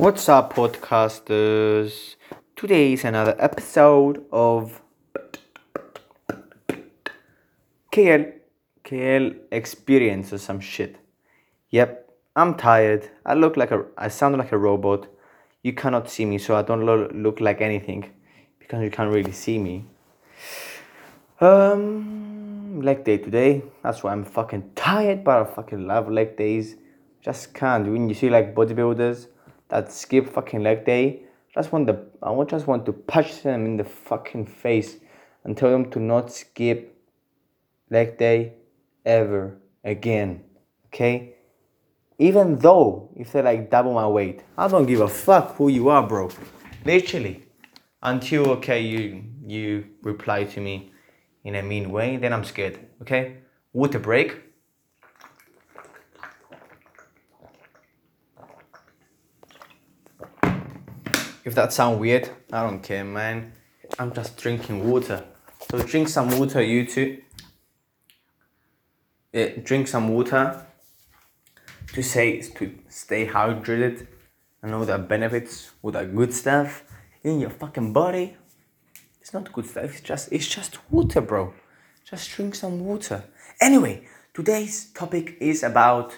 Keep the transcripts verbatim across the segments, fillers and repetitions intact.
What's up, podcasters? Today is another episode of K L K L experience or some shit. Yep, I'm tired. I look like a I sound like a robot. You cannot see me, so I don't lo- look like anything because you can't really see me. Um, leg day today. That's why I'm fucking tired, but I fucking love leg days. Just can't. When you see like bodybuilders that skip fucking leg day, just want the I want just want to punch them in the fucking face and tell them to not skip leg day ever again. Okay? Even though if they like double my weight, I don't give a fuck who you are, bro. Literally, until okay you you reply to me in a mean way, then I'm scared. Okay? Water break. If that sounds weird, I don't care, man. I'm just drinking water. So drink some water, you two. Yeah, drink some water to say to stay hydrated and all the benefits, all the good stuff in your fucking body. It's not good stuff. It's just it's just water, bro. Just drink some water. Anyway, today's topic is about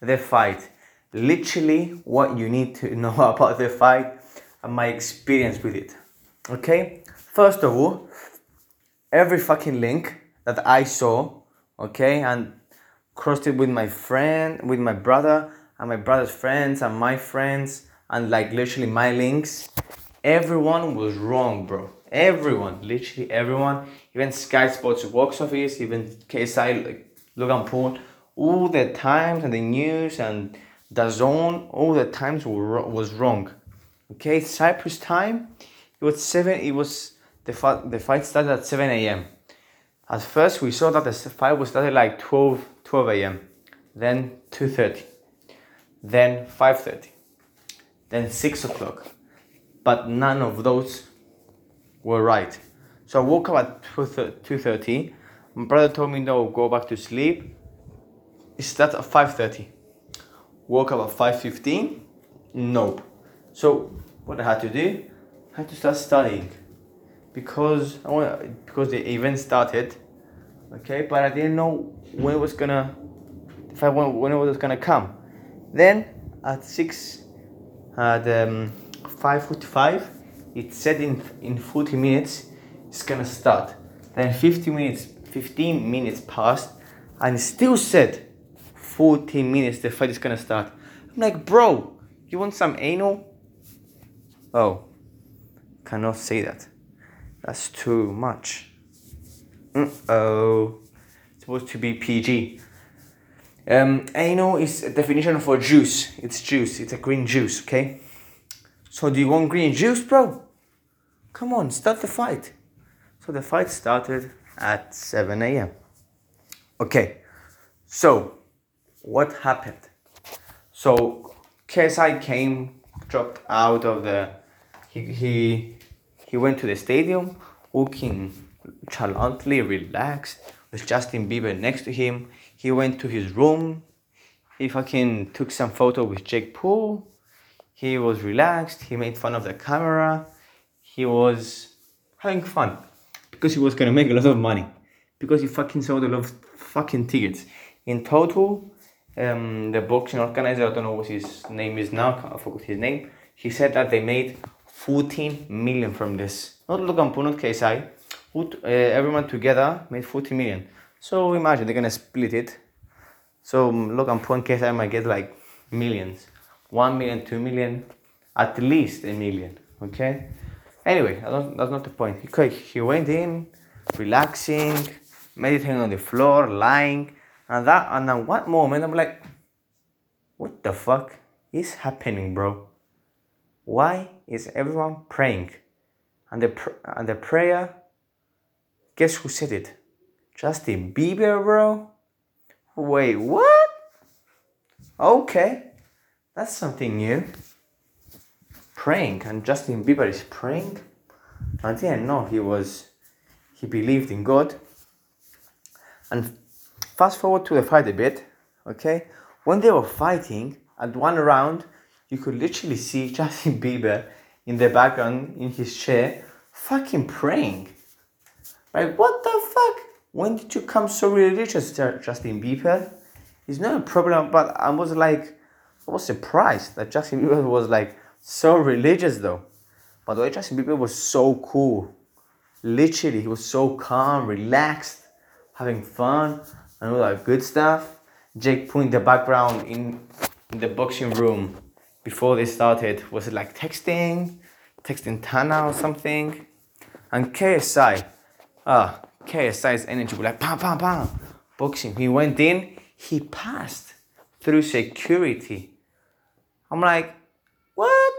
the fight. Literally, what you need to know about the fight. My experience with it. Okay, first of all, every fucking link that I saw, okay, and crossed it with my friend, with my brother, and my brother's friends, and my friends, and like literally my links, everyone was wrong, bro. Everyone, literally everyone, even Sky Sports Box Office, even K S I, like Logan Paul, all the times and the news and the zone, all the times were, was wrong. Okay, Cyprus time, it was seven, it was, the fight, the fight started at seven a.m. At first we saw that the fight was started like twelve a.m. Then two thirty, then five thirty, then six o'clock. But none of those were right. So I woke up at two thirty, my brother told me no, go back to sleep. It started at five thirty. Woke up at five fifteen, nope. So what I had to do, I had to start studying because I want, because the event started, okay. But I didn't know when it was gonna, if I want when it was gonna come. Then at six, at um, five forty-five, it said in in forty minutes it's gonna start. Then fifty minutes, fifteen minutes passed, and it still said forty minutes the fight is gonna start. I'm like, bro, you want some anal? Oh, cannot say that. That's too much. Uh-oh. It's supposed to be P G. Um, anal is a definition for juice. It's juice. It's a green juice, okay? So do you want green juice, bro? Come on, start the fight. So the fight started at seven a.m. Okay, so what happened? So K S I came, dropped out of the... He, he he went to the stadium, walking chalandly, relaxed, with Justin Bieber next to him. He went to his room. He fucking took some photo with Jake Paul. He was relaxed. He made fun of the camera. He was having fun because he was gonna make a lot of money because he fucking sold a lot of fucking tickets. In total, um, the boxing organizer, I don't know what his name is now. I forgot his name. He said that they made fourteen million from this. Not Logan Paul, not K S I. Uh, everyone together made fourteen million. So imagine they're gonna split it. So Logan Paul and K S I might get like millions. one million, two million, at least a million. Okay? Anyway, I don't, that's not the point. He, he went in, relaxing, meditating on the floor, lying. And that, and at one moment I'm like, what the fuck is happening, bro? Why is everyone praying? And the pr- and the prayer, guess who said it? Justin Bieber, bro? Wait, what? Okay, that's something new. Praying, and Justin Bieber is praying? I didn't know he was, he believed in God. And fast forward to the fight a bit, okay? When they were fighting, at one round, you could literally see Justin Bieber in the background in his chair fucking praying. Like, what the fuck? When did you come so religious, Justin Bieber? It's not a problem, but I was like, I was surprised that Justin Bieber was like so religious though. By the way, Justin Bieber was so cool. Literally, he was so calm, relaxed, having fun, and all that good stuff. Jake Paul in the background in, in the boxing room before they started was like texting, texting Tana or something. And K S I, ah, K S I's energy was like bam, bam, bam, boxing. He went in, he passed through security. I'm like, what?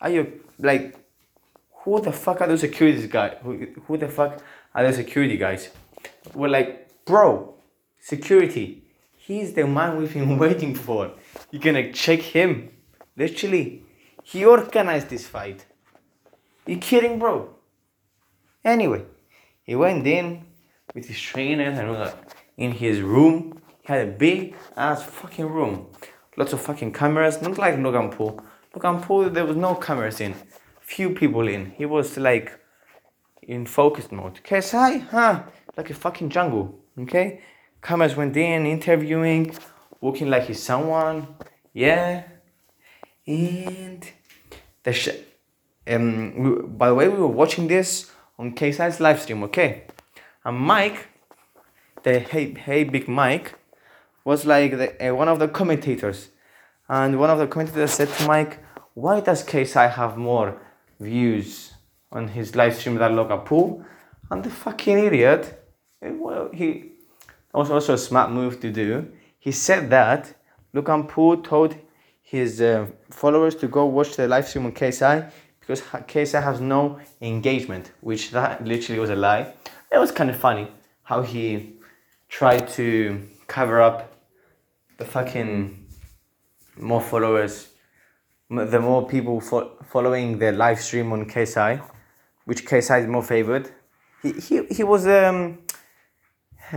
Are you like, who the fuck are those security guys? Who, who the fuck are those security guys? We're like, bro, security. He's the man we've been waiting for. You're gonna check him. Literally, he organized this fight. You kidding, bro? Anyway, he went in with his trainer and all that. In his room, he had a big ass fucking room. Lots of fucking cameras, not like Logan Paul. Logan Paul, there was no cameras in. Few people in. He was like in focused mode. K S I, huh? Like a fucking jungle, okay? Cameras went in, interviewing, walking like he's someone, yeah. And the sh- um, we, by the way, we were watching this on K S I's live stream, okay? And Mike, the hey hey big Mike, was like the, uh, one of the commentators, and one of the commentators said to Mike, "Why does K S I have more views on his live stream than Logan Paul?" And the fucking idiot, well, he was also a smart move to do. He said that Logan Paul told his uh, followers to go watch the live stream on K S I because K S I has no engagement, which that literally was a lie. It was kind of funny how he tried to cover up the fucking more followers, the more people fo- following the live stream on K S I, which K S I is more favored. He he he was um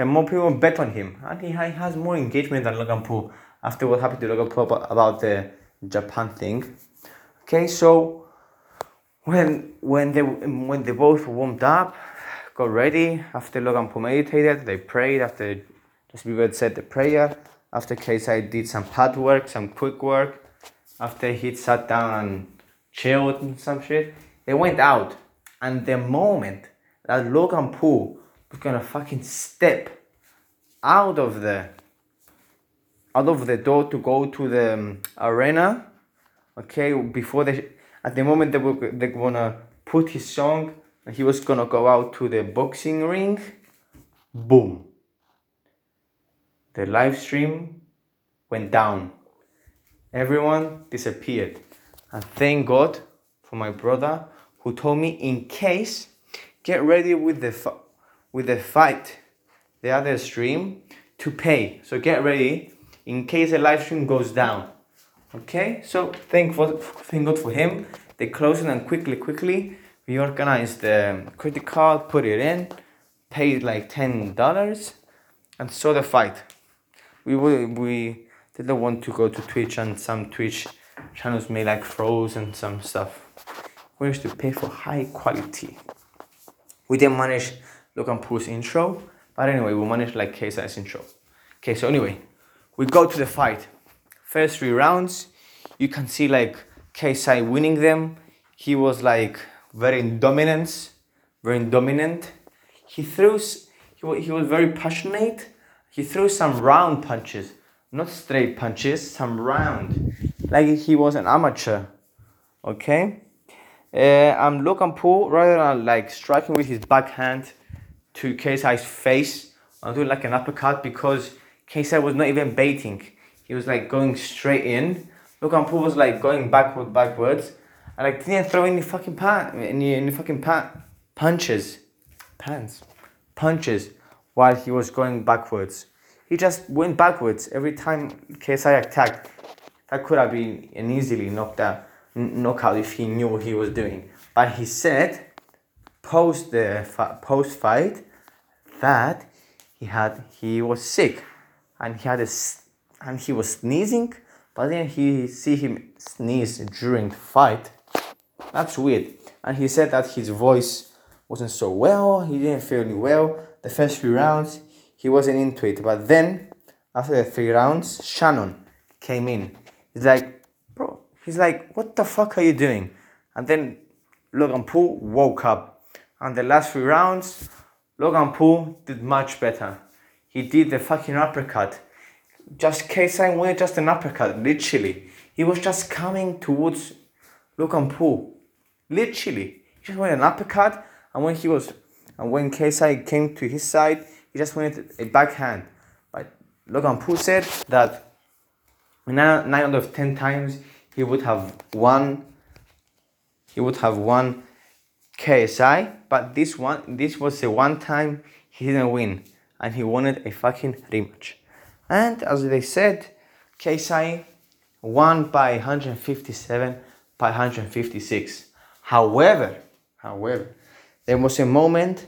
more people bet on him, and he has more engagement than Logan Paul after what happened to Logan Paul about the Japan thing. Okay, so when when they when they both warmed up, got ready after Logan Paul meditated, they prayed after Justin Bieber said the prayer. After K S I did some pad work, some quick work. After he sat down and chilled and some shit, they went out, and the moment that Logan Paul was gonna fucking step out of the out of the door to go to the um, arena, okay, before they at the moment they were they gonna put his song and he was gonna go out to the boxing ring, boom. The live stream went down. Everyone disappeared. And thank God for my brother who told me, in case, get ready with the fu- with the fight, the other stream, to pay. So get ready in case the live stream goes down. Okay, so thank for thank God for him. They closed it and quickly, quickly reorganized the credit card, put it in, paid like ten dollars, and saw the fight. We will we didn't want to go to Twitch, and some Twitch channels made like froze and some stuff. We used to pay for high quality. We didn't manage Logan Paul's intro, but anyway, we managed like K S I's intro. Okay, so anyway, we go to the fight. First three rounds, you can see like K S I winning them. He was like very in dominance, very dominant. He threw, he, he was very passionate. He threw some round punches, not straight punches, some round. Like he was an amateur, okay? Uh, um, Logan Paul, rather than like striking with his backhand to K S I's face and doing like an uppercut, because K S I was not even baiting, he was like going straight in. Logan Paul was like going backward, backwards, and like didn't throw any fucking pa- any, any fucking pa- punches, pants, punches while he was going backwards. He just went backwards every time K S I attacked. That could have been an easily knocked out. knockout if he knew what he was doing, but he said post the post fight that he had he was sick and he had a and he was sneezing, but then he see him sneezed during the fight. That's weird. And he said that his voice wasn't so well, he didn't feel well. The first few rounds, he wasn't into it. But then, after the three rounds, Shannon came in. He's like, bro, he's like, what the fuck are you doing? And then Logan Paul woke up. And the last three rounds, Logan Paul did much better. He did the fucking uppercut. Just K S I wanted just an uppercut, literally. He was just coming towards Logan Paul. Literally. He just wanted an uppercut, and when he was and when K S I came to his side, he just wanted a backhand. But Logan Paul said that nine out of ten times he would have won he would have won K S I, but this one this was the one time he didn't win and he wanted a fucking rematch. And as they said, K S I won by one fifty-seven, by one fifty-six. However, however, there was a moment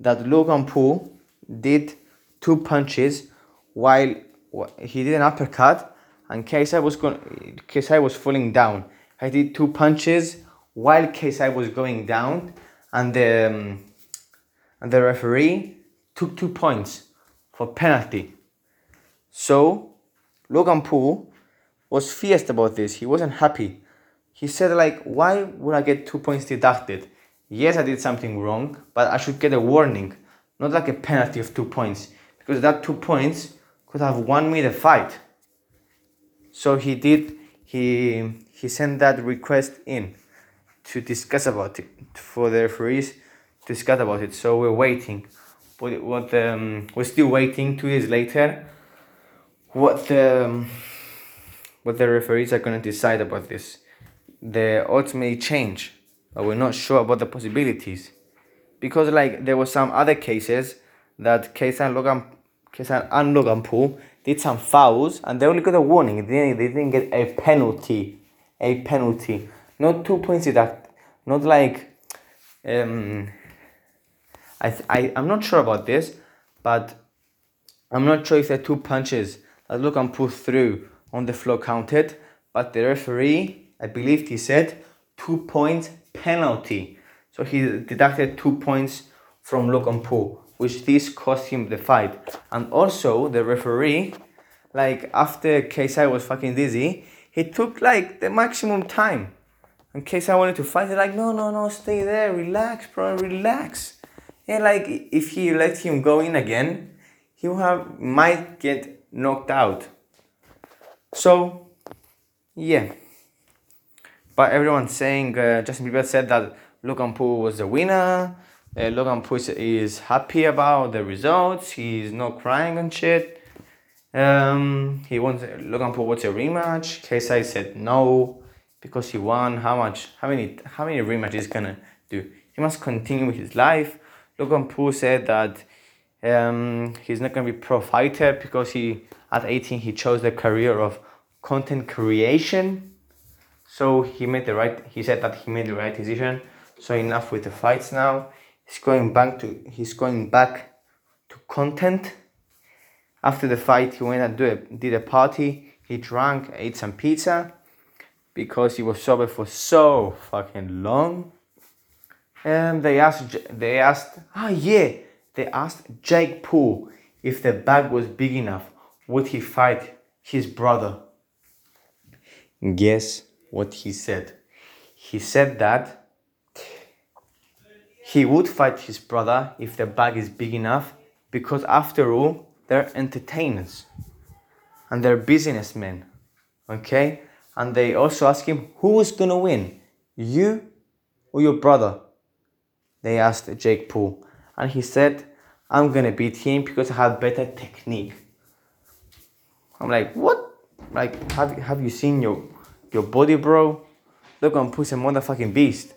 that Logan Paul did two punches while he did an uppercut, and K S I was going, K S I was falling down. He did two punches while K S I was going down, and the um, and the referee took two points for penalty. So Logan Paul was fierce about this. He wasn't happy. He said, like, why would I get two points deducted? Yes, I did something wrong, but I should get a warning, not like a penalty of two points, because that two points could have won me the fight. So he did, he he sent that request in to discuss about it, for the referees to discuss about it. So we're waiting. But what um, we're still waiting two days later what the um, what the referees are gonna decide about this. The odds may change, but we're not sure about the possibilities, because like there were some other cases that K S I and Logan, K S I and Logan Paul did some fouls and they only got a warning. They, they didn't get a penalty, a penalty, not two points deducted, not like um. I th- I I'm not sure about this, but I'm not sure if the two punches that Logan Paul threw on the floor counted, but the referee, I believe he said two points penalty. So he deducted two points from Logan Paul, which this cost him the fight. And also the referee, like after K S I was fucking dizzy, he took like the maximum time. And K S I wanted to fight, they're like, no, no, no, stay there, relax, bro, relax. Yeah, like if he let him go in again, he will have, might get knocked out. So, yeah. But everyone's saying, uh, Justin Bieber said that Logan Paul was the winner. Uh, Logan Paul is happy about the results. He's not crying and shit. Um, he wants Logan Paul wants a rematch. K S I said no because he won. How much? How many? How many rematches he gonna do? He must continue with his life. Logan Paul said that um, he's not gonna be pro fighter because he at eighteen he chose the career of content creation. So he made the right, he said that he made the right decision. So enough with the fights now. He's going back to he's going back to content. After the fight, he went and did a, did a party. He drank, ate some pizza because he was sober for so fucking long. And they asked they asked ah yeah they asked Jake Paul if the bag was big enough, would he fight his brother? Guess what he said. He said that he would fight his brother if the bag is big enough, because after all, they're entertainers and they're businessmen, okay? And they also asked him, who is gonna win, you or your brother? They asked Jake Paul, and he said, I'm gonna beat him because I have better technique. I'm like, what? Like, have, have you seen your Your body, bro? Logan Paul's a motherfucking beast.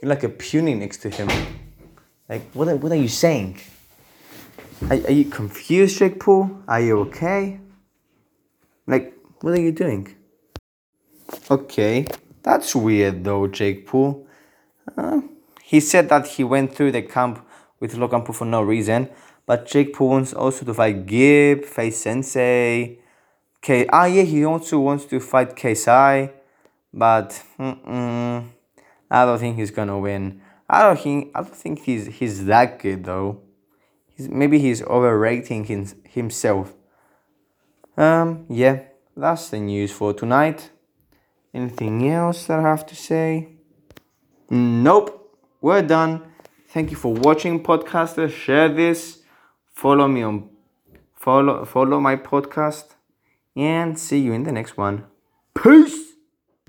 You're like a puny next to him. Like, what are, what are you saying? Are, are you confused, Jake Paul? Are you okay? Like, what are you doing? Okay, that's weird though, Jake Paul. Uh, he said that he went through the camp with Logan Paul for no reason, but Jake Paul wants also to fight Gib, Face Sensei. K- ah yeah, he also wants to fight K S I, but mm-mm, I don't think he's gonna win. I don't think I don't think he's he's that good though. He's maybe he's overrating his, himself. Um, yeah, that's the news for tonight. Anything else that I have to say? Nope, we're done. Thank you for watching, podcasters. Share this, follow me on, follow follow my podcast, and see you in the next one. Peace.